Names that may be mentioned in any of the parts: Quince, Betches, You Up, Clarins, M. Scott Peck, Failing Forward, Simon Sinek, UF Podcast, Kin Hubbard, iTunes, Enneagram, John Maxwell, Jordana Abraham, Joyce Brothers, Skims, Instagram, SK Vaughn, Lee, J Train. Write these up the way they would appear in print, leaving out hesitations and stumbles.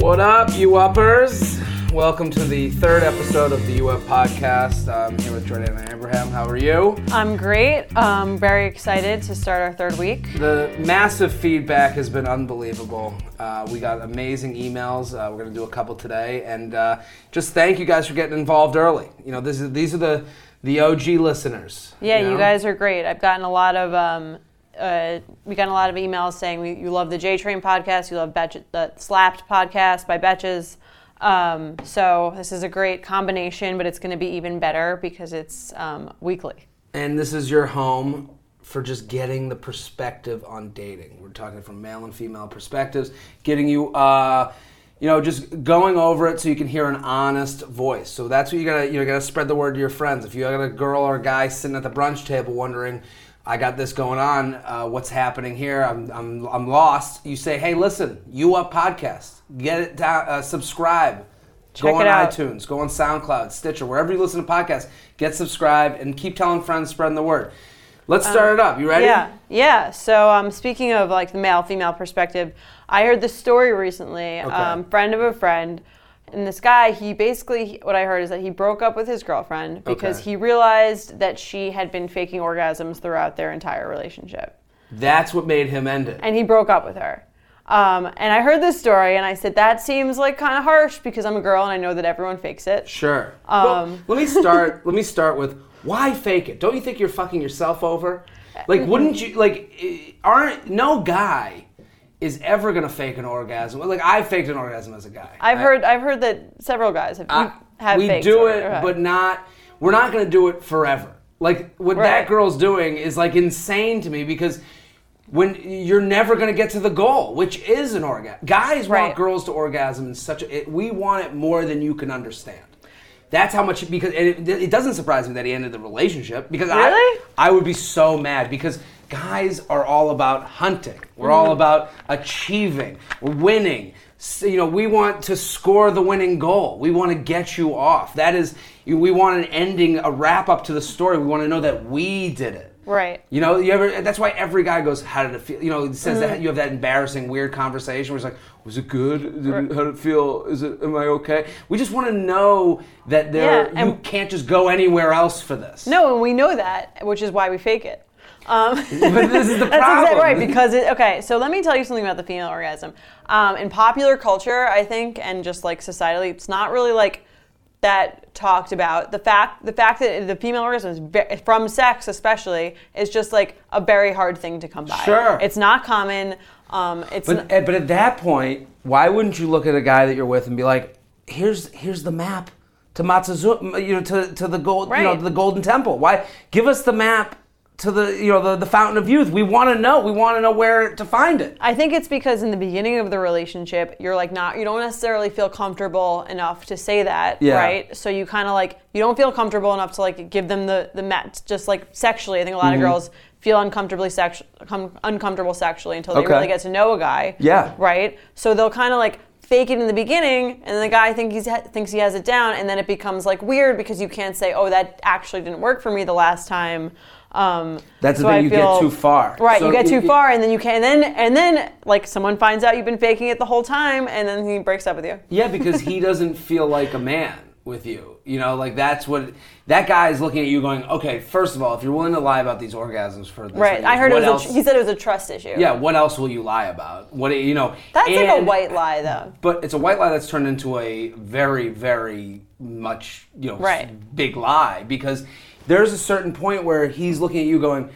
What up, you uppers? Welcome to the third episode of the UF Podcast. I'm here with Jordana Abraham. How are you? I'm great. I'm very excited to start our third week. The massive feedback has been unbelievable. We got amazing emails. We're going to do a couple today. And just thank you guys for getting involved early. You know, these are the OG listeners. Yeah, you guys are great. I've gotten a lot of... we got a lot of emails saying you love the J Train podcast, you love the Slapped podcast by Betches. So this is a great combination, but it's going to be even better because it's weekly. And this is your home for just getting the perspective on dating. We're talking from male and female perspectives, getting you... just going over it so you can hear an honest voice. So that's what you gotta spread the word to your friends. If you got a girl or a guy sitting at the brunch table wondering, I got this going on, what's happening here? I'm lost. You say, hey, listen, You Up Podcast. Get it down, subscribe. Check it out. Go on iTunes, go on SoundCloud, Stitcher, wherever you listen to podcasts. Get subscribed and keep telling friends, spreading the word. Let's start it up. You ready? Yeah. So speaking of like the male-female perspective, I heard this story recently, friend of a friend, and this guy, what I heard is that he broke up with his girlfriend because he realized that she had been faking orgasms throughout their entire relationship. That's what made him end it. And he broke up with her. And I heard this story, and I said, that seems like kind of harsh because I'm a girl and I know that everyone fakes it. Sure. Well, let me start with, why fake it? Don't you think you're fucking yourself over? Like, wouldn't you, no guy is ever gonna fake an orgasm. Like, I faked an orgasm as a guy. I've heard that several guys have faked. We do it, but we're not gonna do it forever. Like, what that girl's doing is like insane to me because when you're never gonna get to the goal, which is an orgasm. Guys want girls to orgasm in such we want it more than you can understand. That's how much, because it doesn't surprise me that he ended the relationship because I would be so mad because guys are all about hunting. We're all about achieving, winning. So, we want to score the winning goal. We want to get you off. That is, we want an ending, a wrap up to the story. We want to know that we did it. Right. That's why every guy goes, how did it feel? It says that you have that embarrassing, weird conversation where it's like, was it good? How did it feel? Am I okay? We just want to know that you can't just go anywhere else for this. No, and we know that, which is why we fake it. But this is the problem. That's exactly right, because so let me tell you something about the female orgasm. In popular culture, I think, and just like societally, it's not really like that talked about. The fact that the female orgasm is from sex, especially, is just like a very hard thing to come by. Sure, it's not common. But at that point, why wouldn't you look at a guy that you're with and be like, here's the map to Matsuzu, to the gold, the Golden Temple? Why give us the map to the fountain of youth? We want to know where to find it. I think it's because in the beginning of the relationship, you're like you don't necessarily feel comfortable enough to say that, right? So you kind of like, you don't feel comfortable enough to like give them the mat, just like sexually. I think a lot of girls feel uncomfortable sexually until they really get to know a guy, right? So they'll kind of like fake it in the beginning, and then the guy thinks he has it down, and then it becomes like weird because you can't say, oh, that actually didn't work for me the last time. That's the thing, you get too far. Right, so you get too far, and then you can't. And then, like, someone finds out you've been faking it the whole time, and then he breaks up with you. Yeah, because he doesn't feel like a man with you. That's what that guy is looking at you going, okay, first of all, if you're willing to lie about these orgasms for this, right? I heard he said it was a trust issue. Yeah, what else will you lie about? What? That's like a white lie, though. But it's a white lie that's turned into a very, very much, big lie because there's a certain point where he's looking at you going,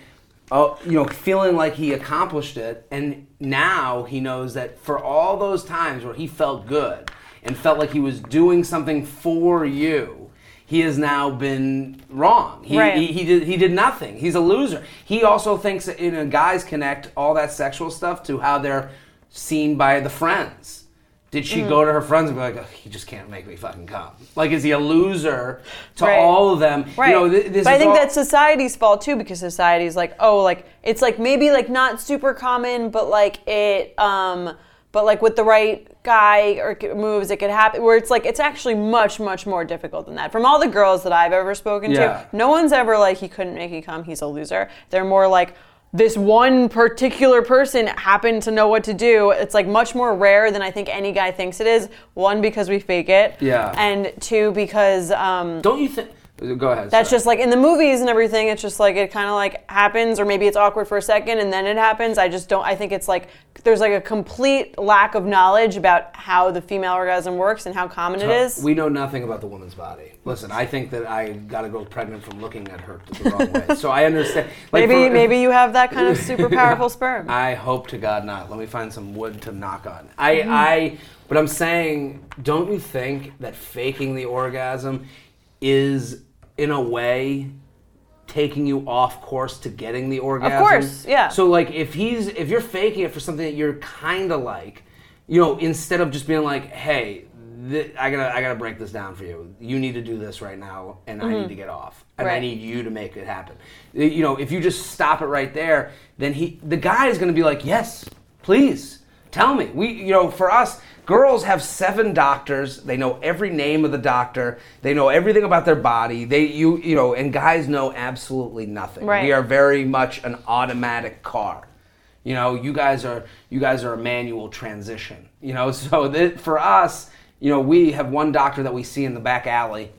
oh, feeling like he accomplished it. And now he knows that for all those times where he felt good and felt like he was doing something for you, he has now been wrong. He did nothing. He's a loser. He also thinks that guys connect all that sexual stuff to how they're seen by the friends. Did she go to her friends and be like, oh, "You just can't make me fucking come"? Like, is he a loser to all of them? Right. You know, this but I think that's society's fault too, because society's like, oh, like it's like maybe like not super common, but like it, but like with the right guy or moves, it could happen. Where it's like it's actually much, much more difficult than that. From all the girls that I've ever spoken to, no one's ever like, he couldn't make me come, he's a loser. They're more like, this one particular person happened to know what to do. It's like much more rare than I think any guy thinks it is. One, because we fake it. Yeah. And two, because... don't you think... Go ahead. That's just like in the movies and everything, it's just like it kind of like happens, or maybe it's awkward for a second and then it happens. I think it's like there's like a complete lack of knowledge about how the female orgasm works and how common it is. We know nothing about the woman's body. Listen, I think that I got a girl pregnant from looking at her the wrong way. So I understand. Like maybe you have that kind of super powerful sperm. I hope to God not. Let me find some wood to knock on. But I'm saying, don't you think that faking the orgasm is in a way taking you off course to getting the orgasm? Of course, yeah. So like if you're faking it for something that you're kind of like, you know, instead of just being like, hey, I gotta break this down for you. You need to do this right now, and I need to get off, and I need you to make it happen. You know, if you just stop it right there, then the guy is gonna be like, yes, please, tell me. For us, girls have 7 doctors. They know every name of the doctor. They know everything about their body. And guys know absolutely nothing. Right. We are very much an automatic car. You know, you guys are a manual transition. You know, so for us, you know, we have one doctor that we see in the back alley,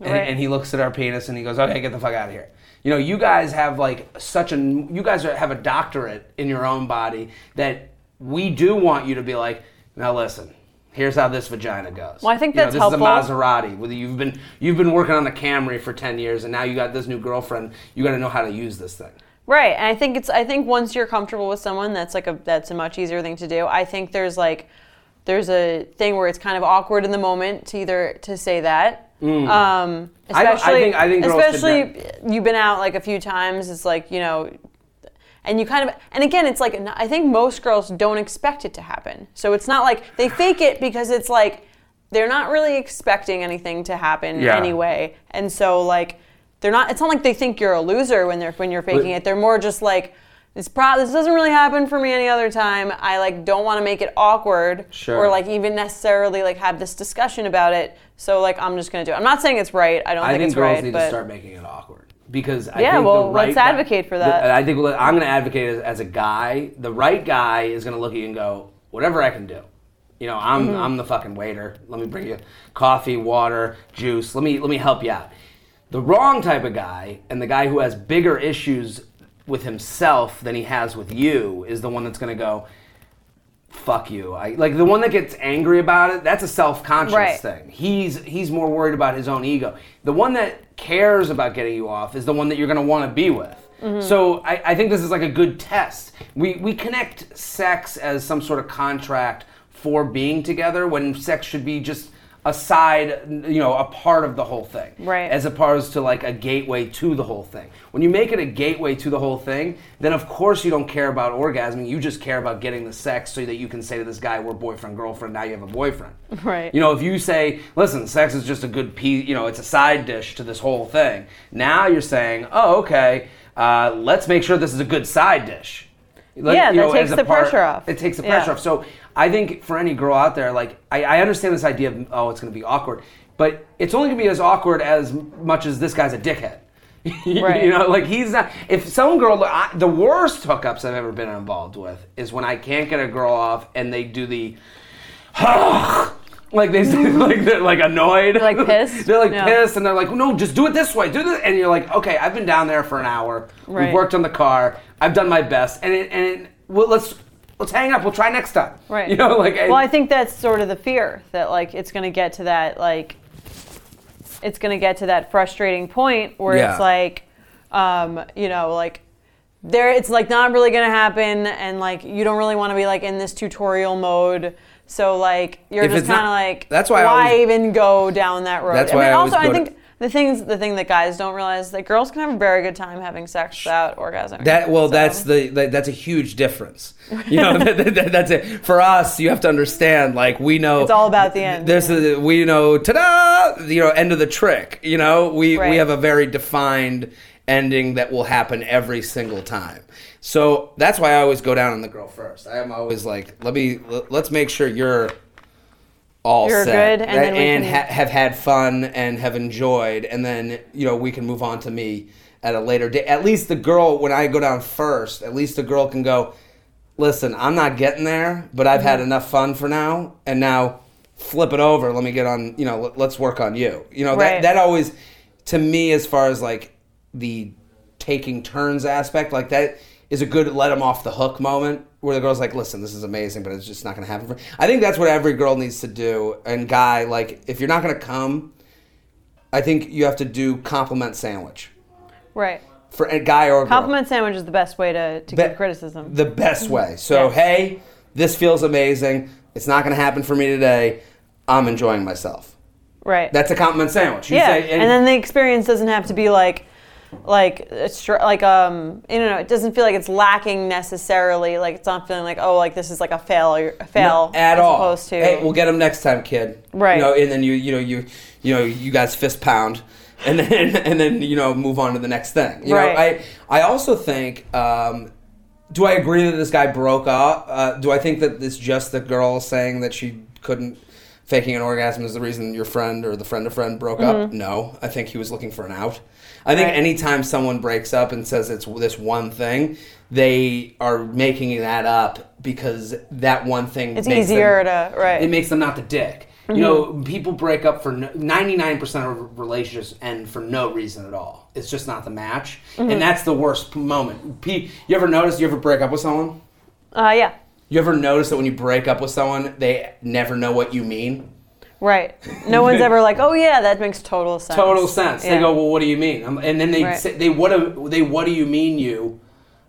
and he looks at our penis and he goes, "Okay, get the fuck out of here." You know, you guys have like you guys have a doctorate in your own body that we do want you to be like, now listen, here's how this vagina goes. Well, I think that's helpful. This is a Maserati. Whether you've been working on the Camry for 10 years and now you got this new girlfriend, you got to know how to use this thing. Right. And I think once you're comfortable with someone, that's a much easier thing to do. I think there's a thing where it's kind of awkward in the moment to say that. Mm. Especially you've been out like a few times, it's like, you know, and you kind of, and again, it's like, I think most girls don't expect it to happen. So it's not like they fake it because it's like they're not really expecting anything to happen anyway. And so like it's not like they think you're a loser when you're faking it. They're more just like, this doesn't really happen for me any other time. I like don't want to make it awkward or like even necessarily like have this discussion about it. So like I'm just gonna do it. I'm not saying it's right. I think it's right. I think girls need to start making it awkward. Because let's advocate for that. I think I'm going to advocate as a guy. The right guy is going to look at you and go, whatever I can do. You know, I'm the fucking waiter. Let me bring you coffee, water, juice. Let me help you out. The wrong type of guy, and the guy who has bigger issues with himself than he has with you, is the one that's going to go, fuck you. Like the one that gets angry about it, that's a self-conscious thing. He's more worried about his own ego. The one that cares about getting you off is the one that you're going to want to be with. Mm-hmm. So I think this is like a good test. We connect sex as some sort of contract for being together when sex should be just a side, you know, a part of the whole thing. Right. As opposed to like a gateway to the whole thing. When you make it a gateway to the whole thing, then of course you don't care about orgasming. You just care about getting the sex so that you can say to this guy, we're boyfriend, girlfriend, now you have a boyfriend. Right. You know, if you say, listen, sex is just a good piece, you know, it's a side dish to this whole thing. Now you're saying, oh, okay, let's make sure this is a good side dish. Like, yeah, that takes the pressure off. It takes the pressure off. So I think for any girl out there, like, I understand this idea of, oh, it's going to be awkward, but it's only going to be as awkward as much as this guy's a dickhead. Right. You know, like he's not, if some girl, the worst hookups I've ever been involved with is when I can't get a girl off and they do the, like they're like annoyed. They're like pissed. They're like pissed and they're like, no, just do it this way, do this. And you're like, okay, I've been down there for an hour. Right. We've worked on the car. I've done my best. Well, let's hang up. We'll try next time. Right. You know, like. I think that's sort of the fear that like it's going to get to that like. It's going to get to that frustrating point where it's like, you know, like, there it's like not really going to happen, and like you don't really want to be like in this tutorial mode. So like you're just kind of like, that's why I even go down that road. That's why I also I think. The thing that guys don't realize that girls can have a very good time having sex without orgasming. That's a huge difference. You know, that's it. For us, you have to understand. Like we know, it's all about the end. We know, ta-da! You know, end of the trick. You know, we have a very defined ending that will happen every single time. So that's why I always go down on the girl first. I am always like, let's make sure you're all you're set, good, and right? And have had fun and have enjoyed, and then you know we can move on to me at a later date. At least the girl, when I go down first, at least the girl can go, listen, I'm not getting there, but I've had enough fun for now, and now flip it over. Let me get on. You know, let's work on you. You know that always, to me, as far as like the taking turns aspect, like that is a good let them off the hook moment where the girl's like, listen, this is amazing, but it's just not going to happen. I think that's what every girl needs to do. And guy, like, if you're not going to come, I think you have to do compliment sandwich. Right. For a guy or a girl. Compliment sandwich is the best way to give criticism. The best way. So, hey, this feels amazing. It's not going to happen for me today. I'm enjoying myself. Right. That's a compliment sandwich. You say, and then the experience doesn't have to be like it doesn't feel like it's lacking necessarily. Like it's not feeling like this is like a fail no, at as all. Opposed to, hey, we'll get him next time, kid. Right. You know, and then you guys fist pound, and then you know move on to the next thing. You know, I also think. Do I agree that this guy broke up? Do I think that it's just the girl saying that she couldn't? Faking an orgasm is the reason your friend or the friend of friend broke up? No. I think he was looking for an out. I think anytime someone breaks up and says it's this one thing, they are making that up because that one thing it's makes easier them, to, right. It makes them not the dick. Mm-hmm. You know, people break up for 99% of relationships end for no reason at all. It's just not the match. Mm-hmm. And that's the worst moment. Pete, you ever break up with someone? Yeah. You ever notice that when you break up with someone, they never know what you mean? Right. No one's ever like, oh yeah, that makes total sense. Total sense. Yeah. They go, well, what do you mean? And then they say, what do you mean you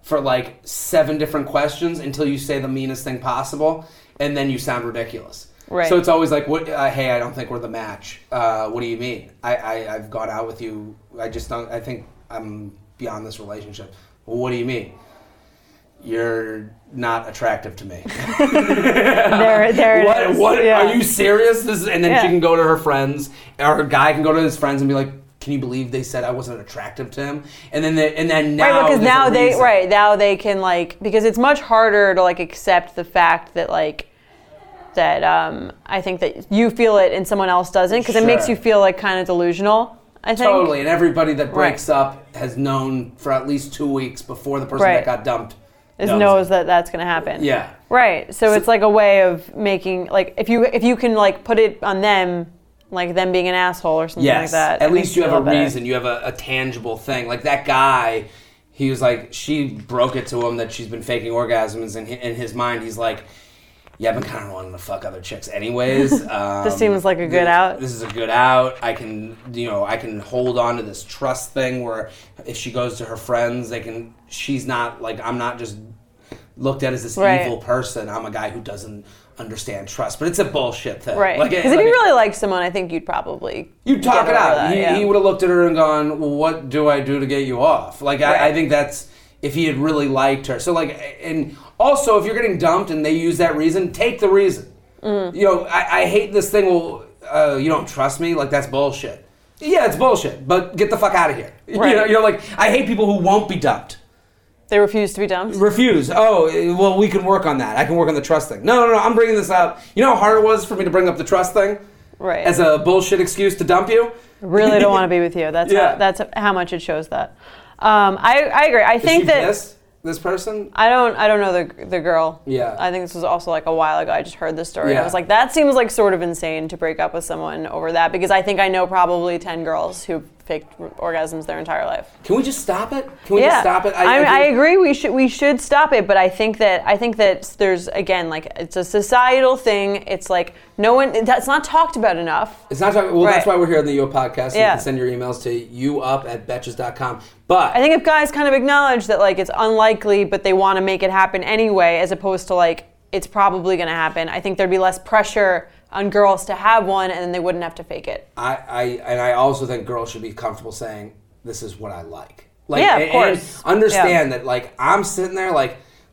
for like 7 different questions until you say the meanest thing possible, and then you sound ridiculous. Right. So it's always like, what? Hey, I don't think we're the match. What do you mean? I've gone out with you. I just don't. I think I'm beyond this relationship. Well, what do you mean? You're not attractive to me. there it is. What? Yeah. Are you serious? She can go to her friends, or a guy can go to his friends and be like, "Can you believe they said I wasn't attractive to him?" And then now they can like, because it's much harder to like accept the fact that like that I think that you feel it and someone else doesn't, because it makes you feel like kind of delusional. I think. Totally, and everybody that breaks up has known for at least 2 weeks before the person that got dumped. Knows that that's going to happen. Yeah. Right. So it's like a way of making, like, if you can, like, put it on them, like them being an asshole or something like that. At least you have a reason. You have a tangible thing. Like that guy, he was like, she broke it to him that she's been faking orgasms, and in his mind he's like, yeah, I've been kind of wanting to fuck other chicks anyways. This seems like a good out. This is a good out. I can hold on to this trust thing where if she goes to her friends, she's not like, I'm not just looked at as this evil person. I'm a guy who doesn't understand trust, but it's a bullshit thing. Right. Because if you really liked someone, I think you'd talk it out. He would have looked at her and gone, well, what do I do to get you off? Like, I think that's if he had really liked her. So like, and also, if you're getting dumped and they use that reason, take the reason. Mm. You know, I hate this thing, well, you don't trust me? Like, that's bullshit. Yeah, it's bullshit, but get the fuck out of here. Right. You know, like, I hate people who won't be dumped. They refuse to be dumped? Refuse. Oh, well, we can work on that. I can work on the trust thing. No, I'm bringing this up. You know how hard it was for me to bring up the trust thing? Right. As a bullshit excuse to dump you? Really don't want to be with you. That's how much it shows that. I agree. I think that... Pissed? This person? I don't know the girl. Yeah. I think this was also like a while ago. I just heard this story. Yeah. And I was like, that seems like sort of insane to break up with someone over that, because I think I know probably 10 girls who faked orgasms their entire life. Can we just stop it? I agree. We should stop it, but I think that there's, again, like, it's a societal thing. It's like that's not talked about enough. It's not talked about. Well, that's why we're here on the You Up podcast. So you can send your emails to youup@betches.com. But I think if guys kind of acknowledge that, like, it's unlikely, but they want to make it happen anyway, as opposed to like it's probably going to happen. I think there'd be less pressure on girls to have one, and then they wouldn't have to fake it. I also think girls should be comfortable saying, this is what I like. Of course. And understand that, I'm sitting there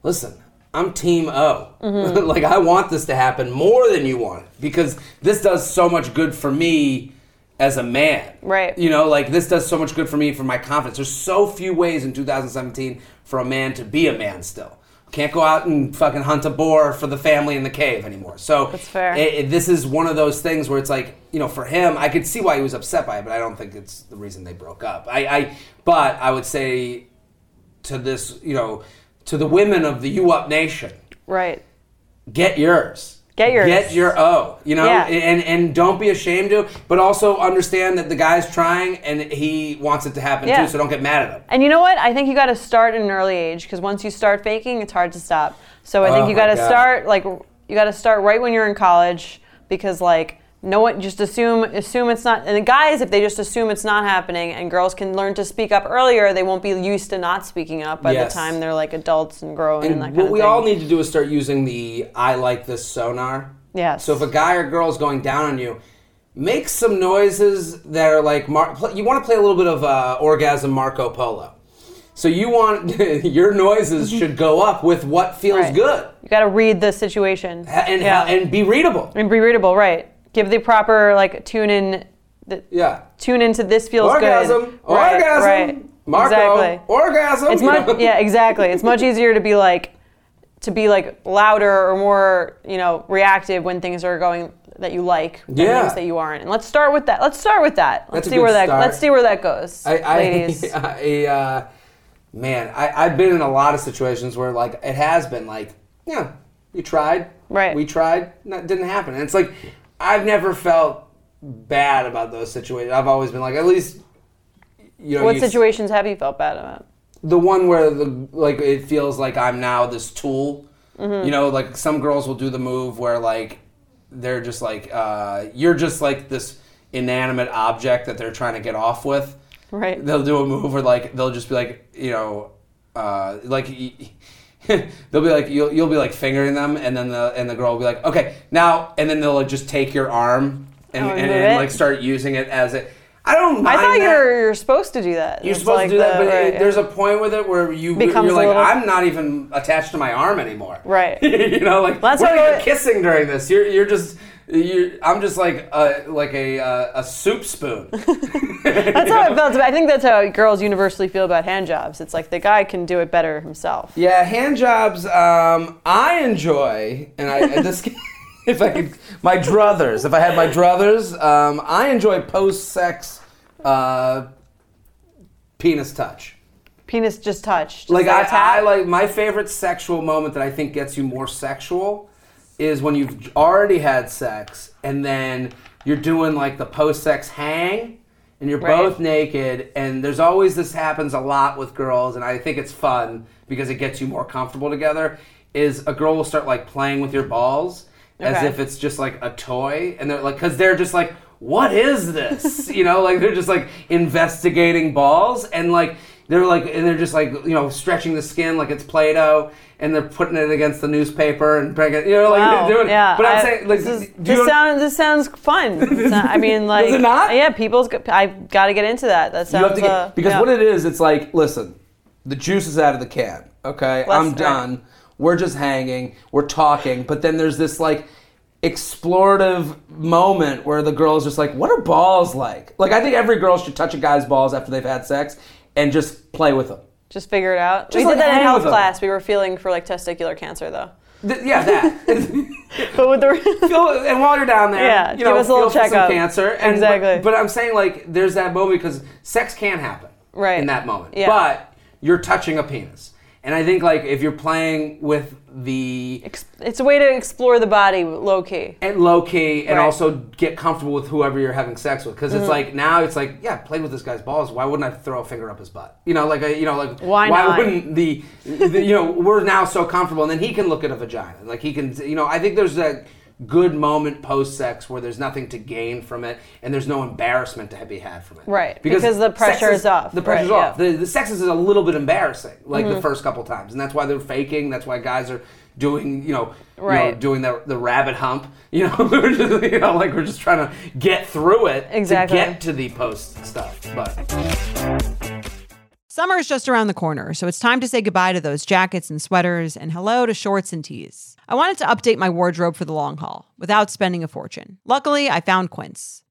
listen, I'm Team O. Mm-hmm. I want this to happen more than you want it, because this does so much good for me as a man. Right. This does so much good for me, for my confidence. There's so few ways in 2017 for a man to be a man still. Can't go out and fucking hunt a boar for the family in the cave anymore. So that's fair. This is one of those things where it's for him, I could see why he was upset by it, but I don't think it's the reason they broke up. But I would say to this, to the women of the You Up Nation, right? Get yours. Get your O. Yeah. And don't be ashamed to, but also understand that the guy's trying and he wants it to happen too, so don't get mad at him. And you know what? I think you got to start at an early age, because once you start faking, it's hard to stop. So I think you got to start right when you're in college, because no one just assume it's not. And the guys, if they just assume it's not happening, and girls can learn to speak up earlier, they won't be used to not speaking up by the time they're adults and grown and that kind of thing. What we all need to do is start using the I like this sonar. Yes. So if a guy or girl is going down on you, make some noises that are you want to play a little bit of orgasm Marco Polo. So you want your noises should go up with what feels good. You got to read the situation and be readable. And be readable, right? Give the proper tune in. Tune into this feels orgasm, good. Orgasm. Right. Marco. Exactly. Orgasm. It's much. Yeah. Exactly. It's much easier to be louder or more reactive when things are going that you like than things that you aren't. And let's start with that. Let's see where that. Let's see where that goes. Ladies. I've been in a lot of situations where it has been you tried. Right. We tried. That didn't happen. And it's I've never felt bad about those situations. I've always been at least, What situations have you felt bad about? The one where it feels like I'm now this tool. Mm-hmm. Some girls will do the move where they're just you're just this inanimate object that they're trying to get off with. Right. They'll do a move where they'll just be they'll be you'll be fingering them, and then the girl will be okay now, and then they'll just take your arm and start using it as it. I don't mind. I thought you're supposed to do that. You're supposed to do that, but there's a point with it where you're I'm not even attached to my arm anymore. Right. We're not even kissing during this. You're just. I'm just a soup spoon. That's how I felt. I think that's how girls universally feel about hand jobs. It's the guy can do it better himself. Yeah, hand jobs. I enjoy, and if I had my druthers, I enjoy post-sex penis touch. Penis just touch. My favorite sexual moment that I think gets you more sexual is when you've already had sex and then you're doing the post-sex hang and you're both naked, and there's always this happens a lot with girls, and I think it's fun because it gets you more comfortable together, is a girl will start playing with your balls as if it's just a toy, and they're because they're just what is this? They're just investigating balls, and they're just stretching the skin like it's Play-Doh, and they're putting it against the newspaper and breaking it. They're doing it. Yeah. But I'm saying, this sounds fun. Is it not? Yeah, I've got to get into that. That sounds. What it is, it's listen, the juice is out of the can. Okay, I'm done. We're just hanging. We're talking. But then there's this explorative moment where the girl's just what are balls like? I think every girl should touch a guy's balls after they've had sex and just play with them. Just figure it out. Just we did that in health class. We were feeling for testicular cancer, though. That. But with the and while you're down there, give us a little checkup. Cancer. And, exactly. But I'm saying there's that moment because sex can happen in that moment. Yeah. But you're touching a penis, and I think if you're playing with the, it's a way to explore the body low key, and also get comfortable with whoever you're having sex with, because it's now it's played with this guy's balls. Why wouldn't I throw a finger up his butt? Why wouldn't we're now so comfortable, and then he can look at a vagina, he can I think there's a good moment post sex where there's nothing to gain from it, and there's no embarrassment to be had from it. Right, because the pressure is off. The pressure's off. Yeah. The sex is a little bit embarrassing, the first couple times, and that's why they're faking. That's why guys are doing, you know, doing the rabbit hump. You know, we were just, you know, like we're just trying to get through it to get to the post stuff. But summer is just around the corner, so it's time to say goodbye to those jackets and sweaters and hello to shorts and tees. I wanted to update my wardrobe for the long haul without spending a fortune. Luckily, I found Quince.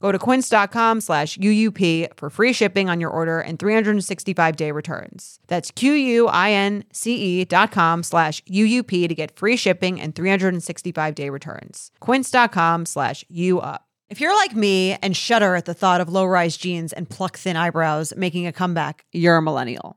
Go to quince.com/UUP for free shipping on your order and 365-day returns. That's QUINCE.com/UUP to get free shipping and 365-day returns. Quince.com/UUP. If you're like me and shudder at the thought of low-rise jeans and pluck-thin eyebrows making a comeback, you're a millennial.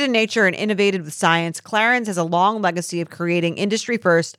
in nature and innovated with science, Clarins has a long legacy of creating industry-first,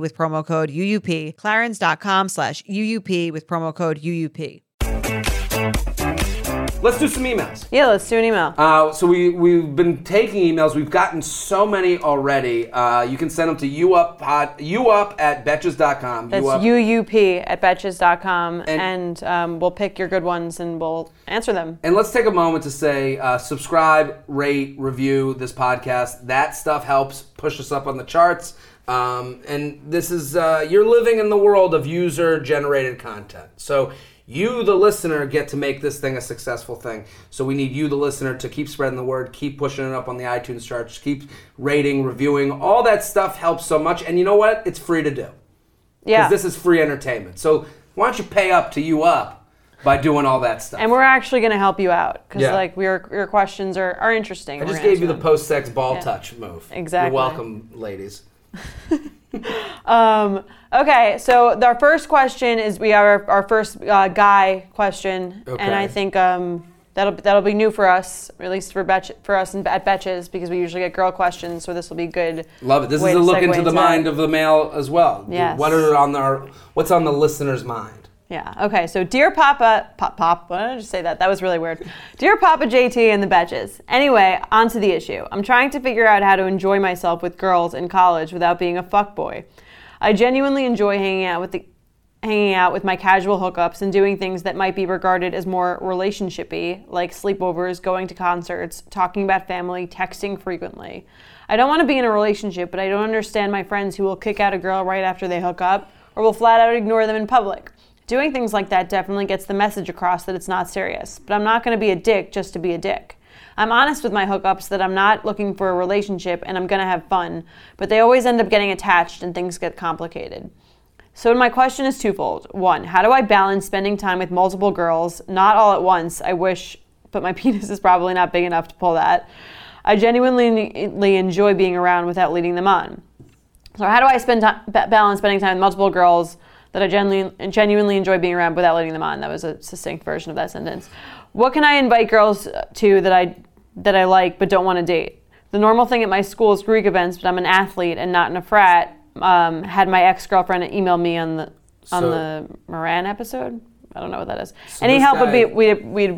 with promo code UUP, clarins.com/UUP with promo code UUP. Let's do some emails. Yeah, let's do an email. So we've been taking emails. We've gotten so many already. You can send them to youup@betches.com. That's UUP@betches.com. And we'll pick your good ones and we'll answer them. And let's take a moment to say subscribe, rate, review this podcast. That stuff helps push us up on the charts. And this is, you're living in the world of user-generated content. So you, the listener, get to make this thing a successful thing. So we need you, the listener, to keep spreading the word, keep pushing it up on the iTunes charts, keep rating, reviewing. All that stuff helps so much. And you know what? It's free to do. Yeah. Because this is free entertainment. So why don't you pay up to You Up by doing all that stuff. And we're actually going to help you out because your questions are interesting. I just gave you the post-sex ball touch move. Exactly. You're welcome, ladies. Okay, so our first question is we have our first guy question, and I think that'll be new for us, at least for us at Betches, because we usually get girl questions, so this will be good. Love it. This is a look into the mind of the male as well. Yes. What's on the listener's mind? Yeah. Okay. So, dear Papa, why did I just say that? That was really weird. Dear Papa JT and the Betches. Anyway, onto the issue. I'm trying to figure out how to enjoy myself with girls in college without being a fuckboy. I genuinely enjoy hanging out with my casual hookups and doing things that might be regarded as more relationshipy, like sleepovers, going to concerts, talking about family, texting frequently. I don't want to be in a relationship, but I don't understand my friends who will kick out a girl right after they hook up, or will flat out ignore them in public. Doing things like that definitely gets the message across that it's not serious, but I'm not going to be a dick just to be a dick. I'm honest with my hookups that I'm not looking for a relationship and I'm going to have fun, but they always end up getting attached and things get complicated. So my question is twofold. One, how do I balance spending time with multiple girls, not all at once, I wish, but my penis is probably not big enough to pull that. I genuinely enjoy being around without leading them on. So how do I balance spending time with multiple girls that I genuinely enjoy being around without letting them on? That was a succinct version of that sentence. What can I invite girls to that I like but don't want to date? The normal thing at my school is Greek events, but I'm an athlete and not in a frat. Had my ex-girlfriend email me on the Moran episode. I don't know what that is. So any help would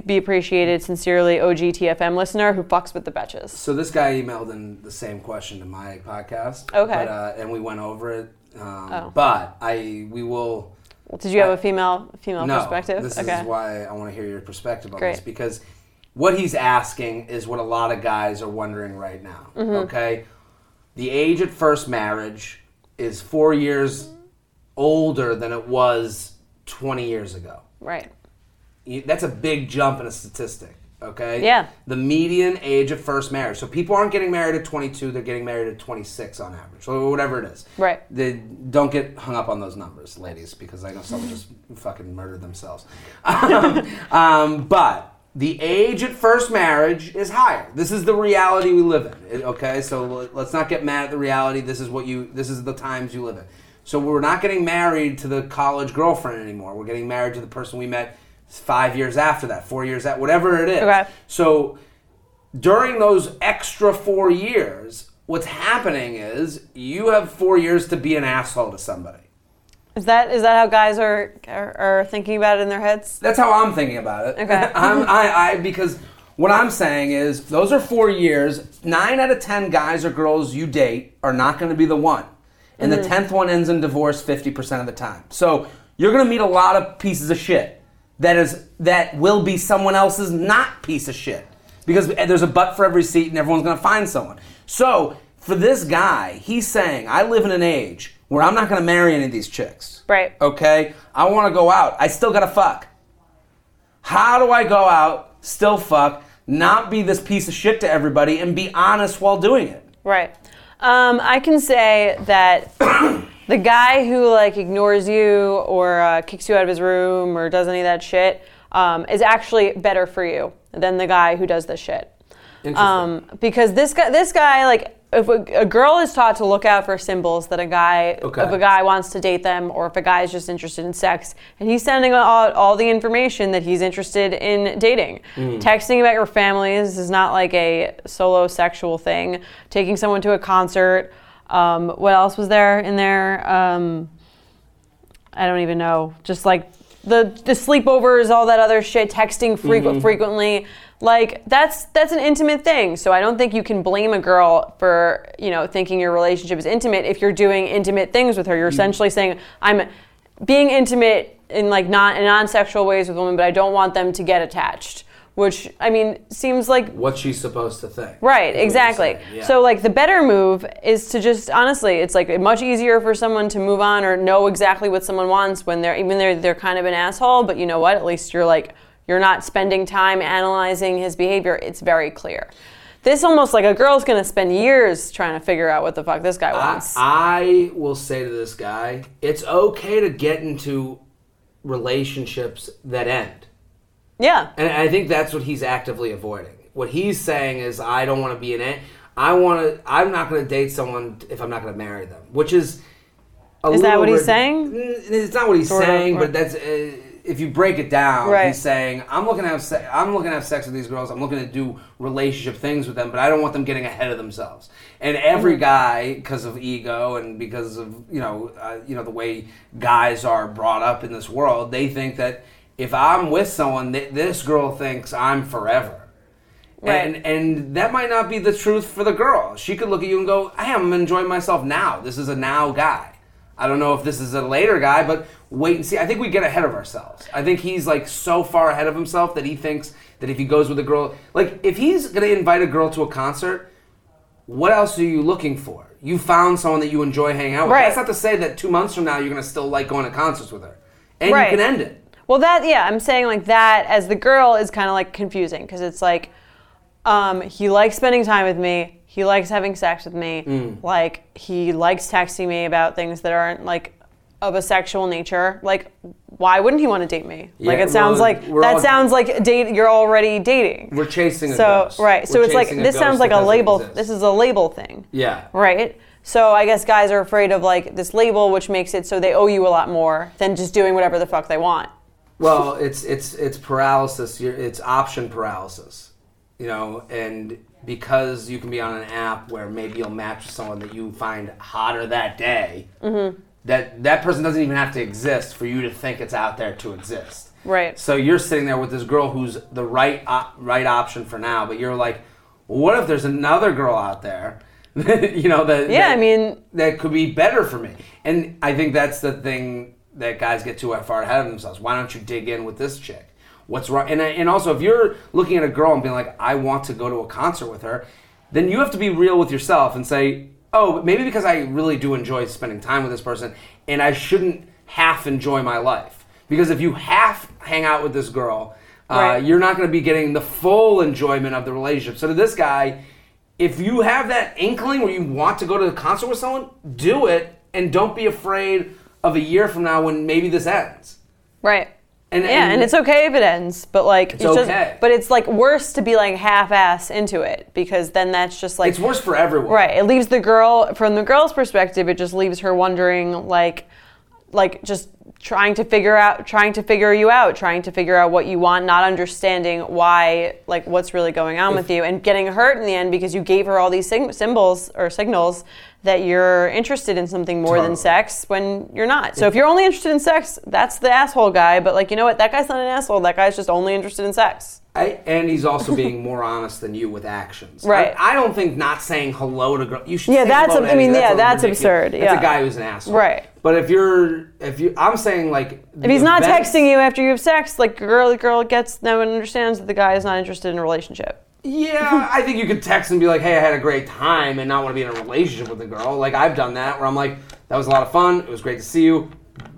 be appreciated. Sincerely, OG TFM listener who fucks with the Betches. So this guy emailed in the same question to my podcast. Okay. But, and we went over it. But we will... Did you have a female perspective? No, this is why I want to hear your perspective on this. Because what he's asking is what a lot of guys are wondering right now. Mm-hmm. Okay? The age at first marriage is 4 years older than it was 20 years ago. Right. That's a big jump in a statistic, okay? Yeah. The median age of first marriage. So people aren't getting married at 22, they're getting married at 26 on average, or whatever it is. Right. They don't get hung up on those numbers, ladies, because I know someone just fucking murdered themselves. But the age at first marriage is higher. This is the reality we live in, okay? So let's not get mad at the reality. This is the times you live in. So we're not getting married to the college girlfriend anymore. We're getting married to the person we met 5 years after that, 4 years after, whatever it is. Okay. So during those extra 4 years, what's happening is you have 4 years to be an asshole to somebody. Is that how guys are thinking about it in their heads? That's how I'm thinking about it. Okay. Because what I'm saying is those are 4 years. 9 out of 10 guys or girls you date are not going to be the one. And the 10th one ends in divorce 50% of the time. So you're going to meet a lot of pieces of shit that will be someone else's not piece of shit. Because there's a butt for every seat and everyone's going to find someone. So for this guy, he's saying, I live in an age where I'm not going to marry any of these chicks. Right. Okay? I want to go out. I still got to fuck. How do I go out, still fuck, not be this piece of shit to everybody, and be honest while doing it? Right. I can say that the guy who ignores you or kicks you out of his room or does any of that shit is actually better for you than the guy who does this shit. Interesting. Because this guy, if a girl is taught to look out for symbols that if a guy wants to date them, or if a guy is just interested in sex, and he's sending all the information that he's interested in dating. Mm. Texting about your families is not a solo sexual thing. Taking someone to a concert. What else was there in there? I don't even know. Just the sleepovers, all that other shit. Texting frequently. That's an intimate thing. So I don't think you can blame a girl for, thinking your relationship is intimate if you're doing intimate things with her. You're essentially saying, I'm being intimate in non-sexual ways with women, but I don't want them to get attached. Which, seems like... what she's supposed to think. Right, exactly. Yeah. So, the better move is to just, honestly, it's, much easier for someone to move on or know exactly what someone wants when they're kind of an asshole, but you know what? At least you're, you're not spending time analyzing his behavior. It's very clear. This almost a girl's going to spend years trying to figure out what the fuck this guy wants. I will say to this guy, it's okay to get into relationships that end. Yeah. And I think that's what he's actively avoiding. What he's saying is, I don't want to be in it. I'm not going to date someone if I'm not going to marry them, which is a Is that what he's saying? It's not what he's saying, but that's... if you break it down, right. He's saying, I'm looking to have sex with these girls. I'm looking to do relationship things with them, but I don't want them getting ahead of themselves. And every guy, because of ego and because of the way guys are brought up in this world, they think that if I'm with someone, this girl thinks I'm forever. Right. And that might not be the truth for the girl. She could look at you and go, hey, I'm enjoying myself now. This is a now guy. I don't know if this is a later guy, but wait and see. I think we get ahead of ourselves. I think he's so far ahead of himself that he thinks that if he goes with a girl, if he's going to invite a girl to a concert, what else are you looking for? You found someone that you enjoy hanging out with. Right. That's not to say that 2 months from now you're going to still going to concerts with her. And right. You can end it. Well, I'm saying that as the girl is kind of confusing because it's he likes spending time with me. He likes having sex with me. Mm. He likes texting me about things that aren't of a sexual nature. Why wouldn't he want to date me? Yeah, it sounds you're already dating. We're chasing a ghost. Right. So it's this sounds like a label. Exist. This is a label thing. Yeah. Right. So I guess guys are afraid of this label, which makes it so they owe you a lot more than just doing whatever the fuck they want. Well, it's paralysis. It's option paralysis, you know, and because you can be on an app where maybe you'll match someone that you find hotter that day, mm-hmm. that person doesn't even have to exist for you to think it's out there to exist. Right. So you're sitting there with this girl who's the right option for now, but you're like, well, what if there's another girl out there, you know, that could be better for me? And I think that's the thing that guys get too far ahead of themselves. Why don't you dig in with this chick? What's wrong? And also, if you're looking at a girl and being like, I want to go to a concert with her, then you have to be real with yourself and say, oh, but maybe because I really do enjoy spending time with this person, and I shouldn't half enjoy my life. Because if you half hang out with this girl, right. You're not going to be getting the full enjoyment of the relationship. So to this guy, if you have that inkling where you want to go to a concert with someone, do it, and don't be afraid of a year from now when maybe this ends. Right. And it's okay if it ends, but like it's okay. But it's like worse to be like half-ass into it, because then that's just like it's worse for everyone. Right. It leaves the girl, from the girl's perspective, it just leaves her wondering, like just trying to figure out what you want, not understanding why, like what's really going on with you, and getting hurt in the end because you gave her all these signals that you're interested in something more than sex when you're not. So if you're only interested in sex, that's the asshole guy. But like, you know what? That guy's not an asshole. That guy's just only interested in sex. And he's also being more honest than you with actions. Right. I don't think not saying hello to girl. You should. Yeah, say that's. Hello to anybody. That's absurd. Yeah. That's a guy who's an asshole. Right. But if you, I'm saying like, if he's not texting you after you have sex, like girl gets them and understands that the guy is not interested in a relationship. Yeah, I think you could text and be like, hey, I had a great time, and not want to be in a relationship with a girl. Like, I've done that, where I'm like, that was a lot of fun. It was great to see you.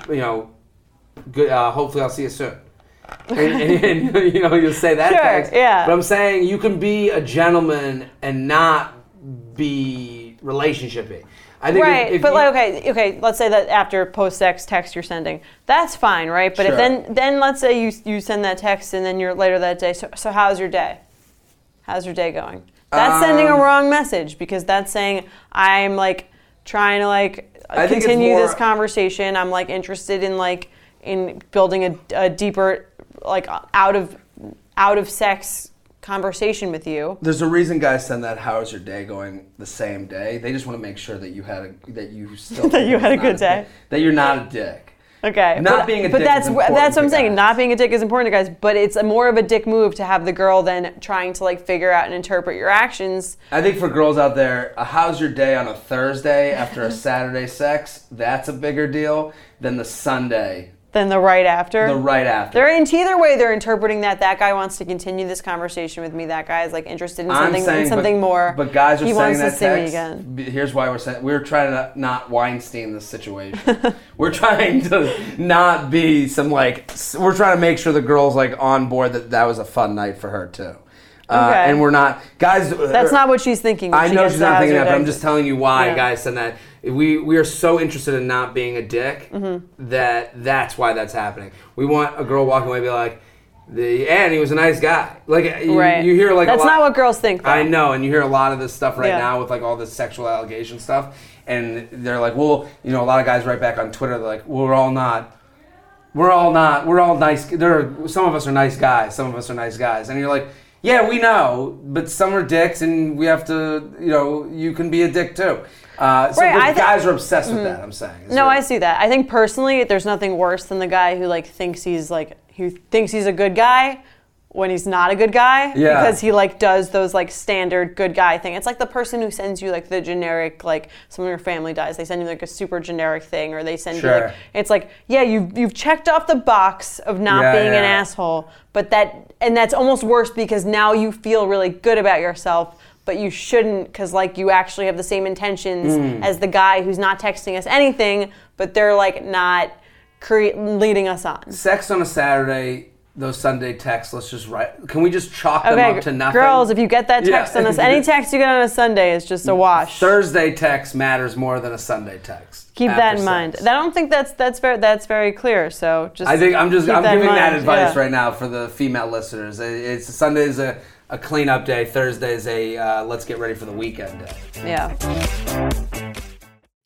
You know, good. Hopefully I'll see you soon. And you know, you'll say that text. Yeah. But I'm saying you can be a gentleman and not be relationshipy. I think right, if but you, like okay, let's say that after post-sex text you're sending, that's fine, right? But sure. If then let's say you send that text and then you're later that day. So how's your day? How's your day going? That's sending a wrong message, because that's saying I'm like trying to like continue this conversation. I'm like interested in like in building a deeper like out of sex conversation with you. There's a reason guys send that "how's your day going" the same day. They just want to make sure that you had a good day, that you're not a dick. Okay, that's what I'm saying. Not being a dick is important to guys, but it's more of a dick move to have the girl than trying to like figure out and interpret your actions. I think for girls out there, how's your day on a Thursday after a Saturday sex? That's a bigger deal than the Sunday. Than the right after? The right after. They're in either way, they're interpreting that guy wants to continue this conversation with me. That guy is like interested in something more. But guys are saying that text. Here's why we're trying to not Weinstein this situation. We're trying to not be some like, we're trying to make sure the girl's like on board that was a fun night for her too. Okay. And we're not, guys. That's not what she's thinking. I know she's not thinking that, but I'm just telling you why guys send that. We are so interested in not being a dick that's why that's happening. We want a girl walking away and be like, and he was a nice guy. Like you hear like that's a lot, not what girls think. Though. I know, and you hear a lot of this stuff right now with like all this sexual allegation stuff, and they're like, well, you know, a lot of guys right back on Twitter. They're like, well, we're all nice. Some of us are nice guys. Some of us are nice guys, and you're like. Yeah, we know, but some are dicks, and we have to, you know, you can be a dick too. Guys are obsessed with that, I'm saying. No, I see that. I think personally, there's nothing worse than the guy who thinks he's a good guy when he's not a good guy because he like does those like standard good guy thing. It's like the person who sends you like the generic like someone in your family dies, they send you like a super generic thing, or they send you like it's like you've checked off the box of not being an asshole, but that. And that's almost worse because now you feel really good about yourself, but you shouldn't, because like you actually have the same intentions as the guy who's not texting us anything, but they're like not leading us on. Sex on a Saturday, those Sunday texts, let's just write. Can we just chalk them up to nothing? Girls, if you get that text on us, any text you get on a Sunday is just a wash. Thursday text matters more than a Sunday text. Keep that in mind. I don't think that's very clear. So just I'm giving that advice right now for the female listeners. It's Sunday is a cleanup day. Thursday is a let's get ready for the weekend day. Yeah.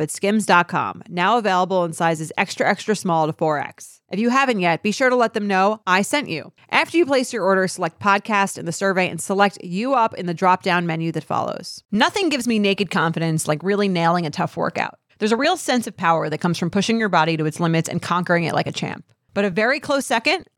at skims.com, now available in sizes extra, extra small to 4X. If you haven't yet, be sure to let them know I sent you. After you place your order, select podcast in the survey and select You Up in the drop-down menu that follows. Nothing gives me naked confidence like really nailing a tough workout. There's a real sense of power that comes from pushing your body to its limits and conquering it like a champ. But a very close second,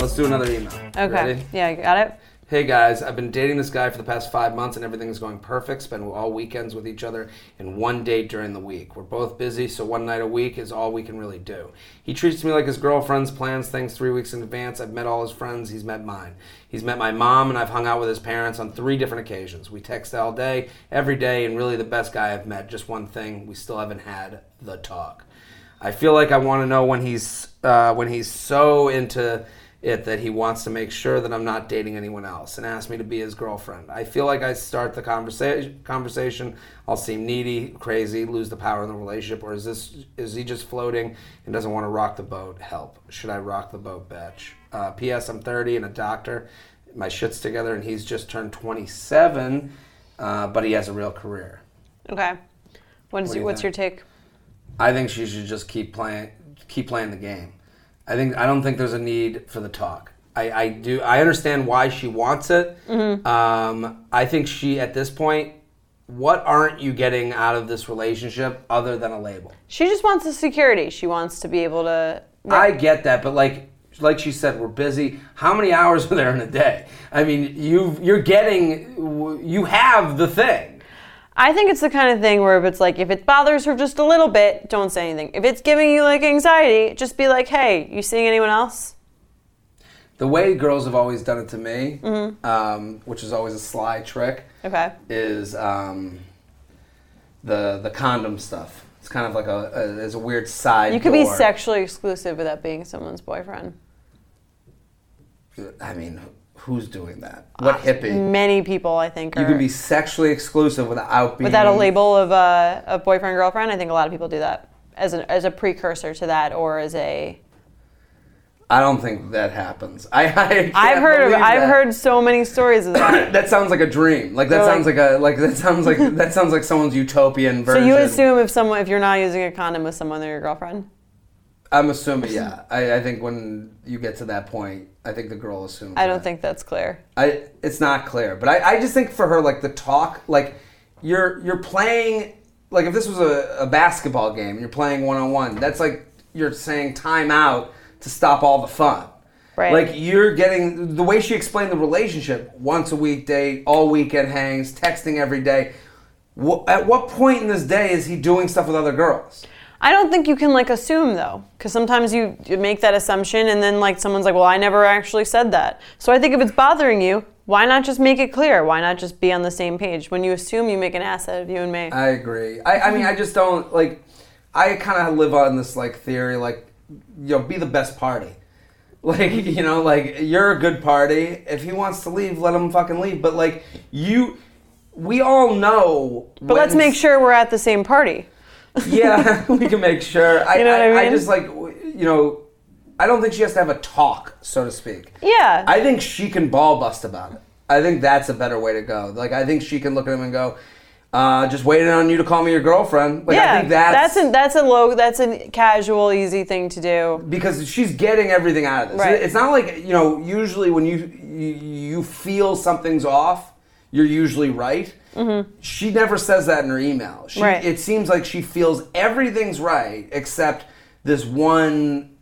Let's do another email. Okay. Ready? Yeah, I got it. Hey guys, I've been dating this guy for the past 5 months and everything's going perfect. Spend all weekends with each other and one date during the week. We're both busy, so one night a week is all we can really do. He treats me like his girlfriend's, plans things 3 weeks in advance. I've met all his friends, he's met mine. He's met my mom and I've hung out with his parents on 3 different occasions. We text all day, every day, and really the best guy I've met. Just one thing, we still haven't had the talk. I feel like I want to know when he's so into it that he wants to make sure that I'm not dating anyone else and asked me to be his girlfriend. I feel like I start the conversation, I'll seem needy, crazy, lose the power in the relationship, or is he just floating and doesn't want to rock the boat? Help. Should I rock the boat, bitch? P.S. I'm 30 and a doctor. My shit's together and he's just turned 27, but he has a real career. Okay. What's your take? I think she should just keep playing the game. I don't think there's a need for the talk. I understand why she wants it. Mm-hmm. I think she, at this point, what aren't you getting out of this relationship other than a label? She just wants the security. She wants to be able to... Yeah. I get that, but like she said, we're busy. How many hours are there in a day? I mean, you have the thing. I think it's the kind of thing where if it bothers her just a little bit, don't say anything. If it's giving you anxiety, just be like, hey, you seeing anyone else? The way girls have always done it to me, mm-hmm. Which is always a sly trick, okay, is the condom stuff. It's kind of like a weird side You could door. Be sexually exclusive without being someone's boyfriend. I mean... Who's doing that? What hippie? Many people, I think. You can be sexually exclusive without a label of a boyfriend, girlfriend. I think a lot of people do that as a precursor to that, or as a. I don't think that happens. I've heard so many stories of that. That sounds like a dream. That sounds like someone's utopian version. So you assume if you're not using a condom with someone, they're your girlfriend. I'm assuming, yeah. I think when you get to that point, I think the girl assumes. I don't think that's clear. It's not clear, but I just think for her, like the talk, like you're playing, like if this was a basketball game, you're playing 1-on-1. That's like you're saying time out to stop all the fun. Right. Like you're getting the way she explained the relationship once a weekday, all weekend hangs, texting every day. At what point in this day is he doing stuff with other girls? I don't think you can like assume though, because sometimes you make that assumption and then like someone's like, well, I never actually said that. So I think if it's bothering you, why not just make it clear? Why not just be on the same page? When you assume, you make an ass out of you and me. I agree. I mean, I just don't like. I kind of live on this like theory, like be the best party. Like, like you're a good party. If he wants to leave, let him fucking leave. But like we all know. But let's make sure we're at the same party. Yeah, we can make sure. I mean? I just like, I don't think she has to have a talk, so to speak. Yeah. I think she can ball bust about it. I think that's a better way to go. Like, I think she can look at him and go, just waiting on you to call me your girlfriend. Like, yeah, I think that's a casual, easy thing to do. Because she's getting everything out of this. Right. It's not like, usually when you feel something's off, you're usually right. Mm-hmm. She never says that in her email. Right. It seems like she feels everything's right except this one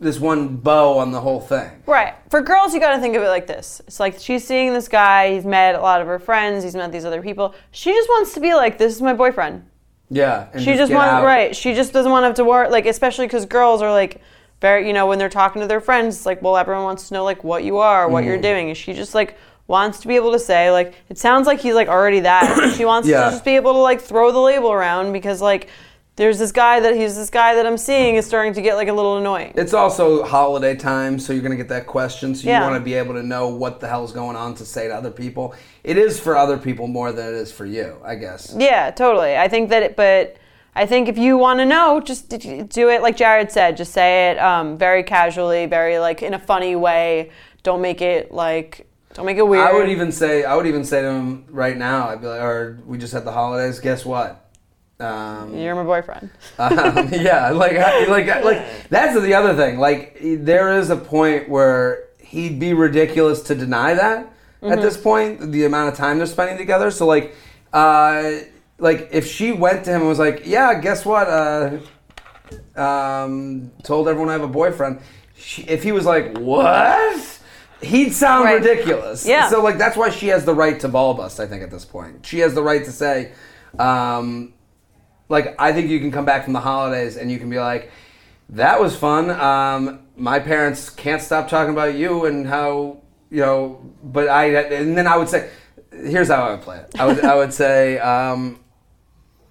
bow on the whole thing. Right. For girls, you got to think of it like this. It's like she's seeing this guy. He's met a lot of her friends. He's met these other people. She just wants to be like, this is my boyfriend. Yeah. And she just wants out. Right. She just doesn't want to have to worry. Like, especially because girls are like very, when they're talking to their friends, it's like, well, everyone wants to know like what you are, what you're doing. And she just like wants to be able to say, like, it sounds like he's, like, already that. She wants to just be able to, like, throw the label around because, like, there's this guy that I'm seeing is starting to get, like, a little annoying. It's also holiday time, so you're going to get that question, so you want to be able to know what the hell's going on to say to other people. It is for other people more than it is for you, I guess. Yeah, totally. I think that I think if you want to know, just do it like Jared said. Just say it very casually, very, like, in a funny way. Don't make it weird. I would even say to him right now, I'd be like, or we just had the holidays, guess what? You're my boyfriend. Yeah, like that's the other thing. Like, there is a point where he'd be ridiculous to deny that at this point, the amount of time they're spending together. So, like if she went to him and was like, yeah, guess what? Told everyone I have a boyfriend. If he was like, what? He'd sound ridiculous. Yeah. So, like, that's why she has the right to ball bust, I think, at this point. She has the right to say, like, I think you can come back from the holidays and you can be like, that was fun. My parents can't stop talking about you and how, but and then I would say, here's how I would play it. I would say, I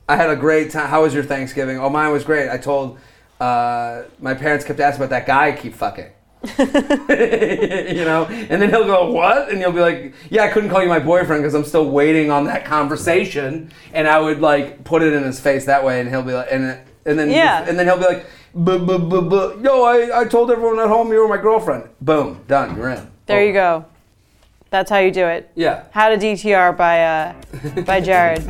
had a great time. How was your Thanksgiving? Oh, mine was great. I told, my parents kept asking about that guy I keep fucking. And then he'll go, what? And you'll be like, yeah, I couldn't call you my boyfriend because I'm still waiting on that conversation. And I would like put it in his face that way, and he'll be like, and then he'll be like, yo, I told everyone at home you were my girlfriend. Boom, done, you're in. There you go. That's how you do it. Yeah. How to DTR by Jared.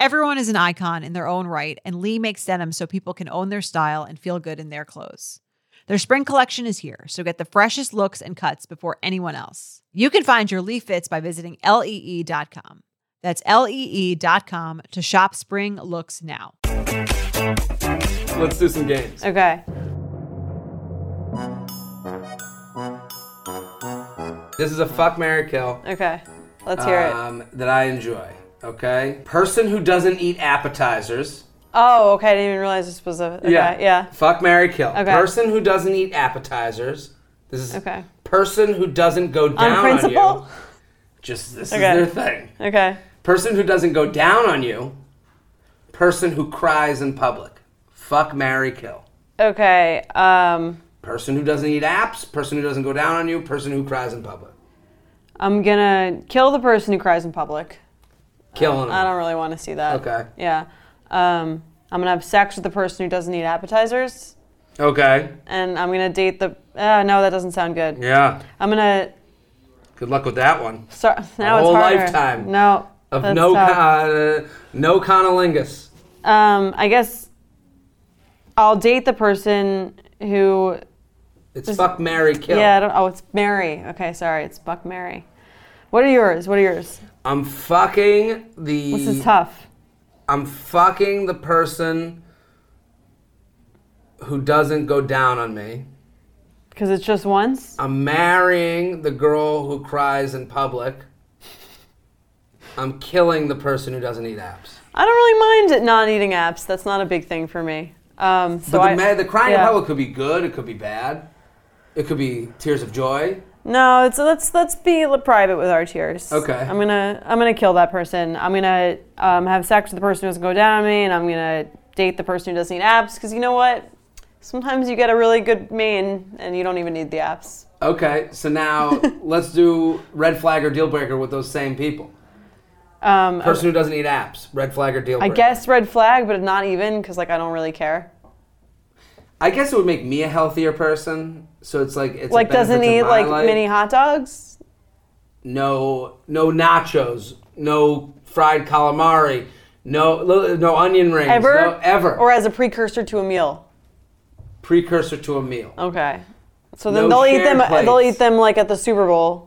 Everyone is an icon in their own right, and Lee makes denim so people can own their style and feel good in their clothes. Their spring collection is here, so get the freshest looks and cuts before anyone else. You can find your Lee fits by visiting lee.com. That's lee.com to shop spring looks now. Let's do some games. Okay. This is a fuck, marry, kill. Okay, let's hear it. That I enjoy, okay? Person who doesn't eat appetizers. Oh, okay, I didn't even realize this was a... Okay, yeah. Fuck, marry, kill. Okay. Person who doesn't eat appetizers. This is okay. Person who doesn't go down on principle? On you. Just, this is their thing. Okay. Person who doesn't go down on you. Person who cries in public. Fuck, marry, kill. Okay, Person who doesn't eat apps, person who doesn't go down on you, person who cries in public. I'm gonna kill the person who cries in public. Killing them. I don't really want to see that. Okay. Yeah. I'm gonna have sex with the person who doesn't eat appetizers. Okay. And I'm gonna date the... no, that doesn't sound good. Yeah. I'm gonna... Good luck with that one. So, now it's harder. A whole lifetime. No. Of no conolingus. I guess I'll date the person who... It's fuck, marry, kill. Yeah, it's marry. Okay, sorry, it's fuck, marry. What are yours? I'm fucking the... This is tough. I'm fucking the person who doesn't go down on me. Because it's just once? I'm marrying the girl who cries in public. I'm killing the person who doesn't eat apps. I don't really mind not eating apps. That's not a big thing for me. But the crying in public could be good. It could be bad. It could be tears of joy. No, let's be private with our tears. Okay. I'm gonna kill that person. I'm gonna have sex with the person who doesn't go down on me, and I'm gonna date the person who doesn't need apps. Because you know what? Sometimes you get a really good main, and you don't even need the apps. Okay. So now let's do red flag or deal breaker with those same people. Person who doesn't eat apps, red flag or deal breaker? I guess red flag, but not even, because I don't really care. I guess it would make me a healthier person, so it's like... It's like doesn't eat like mini hot dogs? No nachos, no fried calamari, no onion rings. Ever? Or as a precursor to a meal? Precursor to a meal. Okay. So then they'll eat them like at the Super Bowl.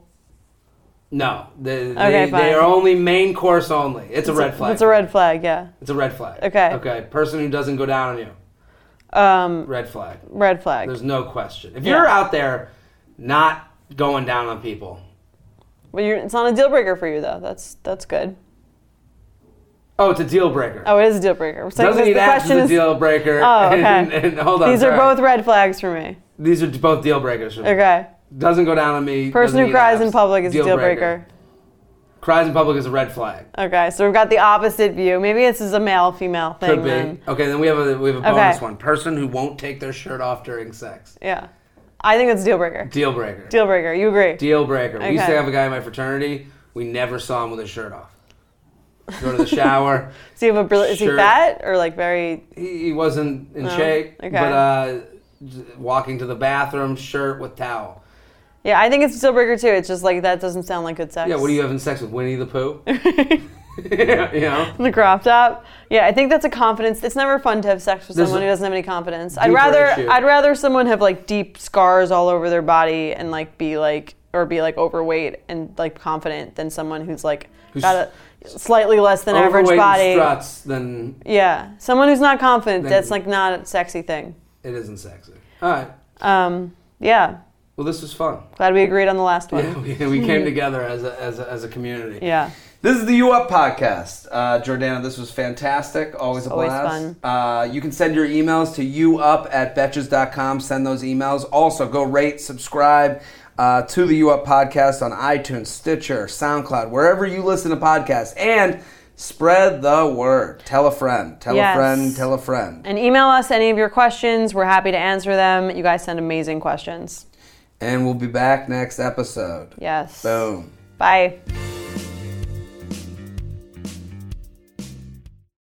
No, they are only main course only. It's a red flag. It's a red flag, yeah. It's a red flag. Okay. Person who doesn't go down on you. Red flag. Red flag. There's no question. If you're out there not going down on people, well, it's not a deal breaker for you though. That's good. Oh, it's a deal breaker. Oh, it is a deal breaker. So doesn't eat apps is a deal breaker. Oh, okay. And hold on. These are both red flags for me. These are both deal breakers for me. Okay. Doesn't go down on me. Person who cries in public is a deal breaker. Cries in public is a red flag. Okay, so we've got the opposite view. Maybe this is a male-female thing. Could be. Then. Okay, then we have a bonus one. Person who won't take their shirt off during sex. Yeah. I think that's a deal breaker. Deal breaker. Deal breaker. You agree? Deal breaker. Okay. We used to have a guy in my fraternity. We never saw him with his shirt off. Go to the shower. Is he fat or like very... He wasn't in shape. Okay. But walking to the bathroom, shirt with towel. Yeah, I think it's a deal breaker too. It's just like that doesn't sound like good sex. Yeah, what are you having sex with, Winnie the Pooh? You know? The crop top. Yeah, I think that's a confidence. It's never fun to have sex with someone who doesn't have any confidence. I'd rather someone have like deep scars all over their body and like be overweight and like confident than someone who's got a slightly less than average body. And struts than. Yeah, someone who's not confident. That's like not a sexy thing. It isn't sexy. All right. Yeah. Well, this was fun. Glad we agreed on the last one. Yeah, we came together as a community. Yeah. This is the You Up Podcast. Jordana, this was fantastic. Always a blast. Always fun. You can send your emails to youup@betches.com. Send those emails. Also, go rate, subscribe to the You Up Podcast on iTunes, Stitcher, SoundCloud, wherever you listen to podcasts. And spread the word. Tell a friend. Tell a friend. And email us any of your questions. We're happy to answer them. You guys send amazing questions. And we'll be back next episode. Yes. Boom. Bye.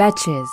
Betches.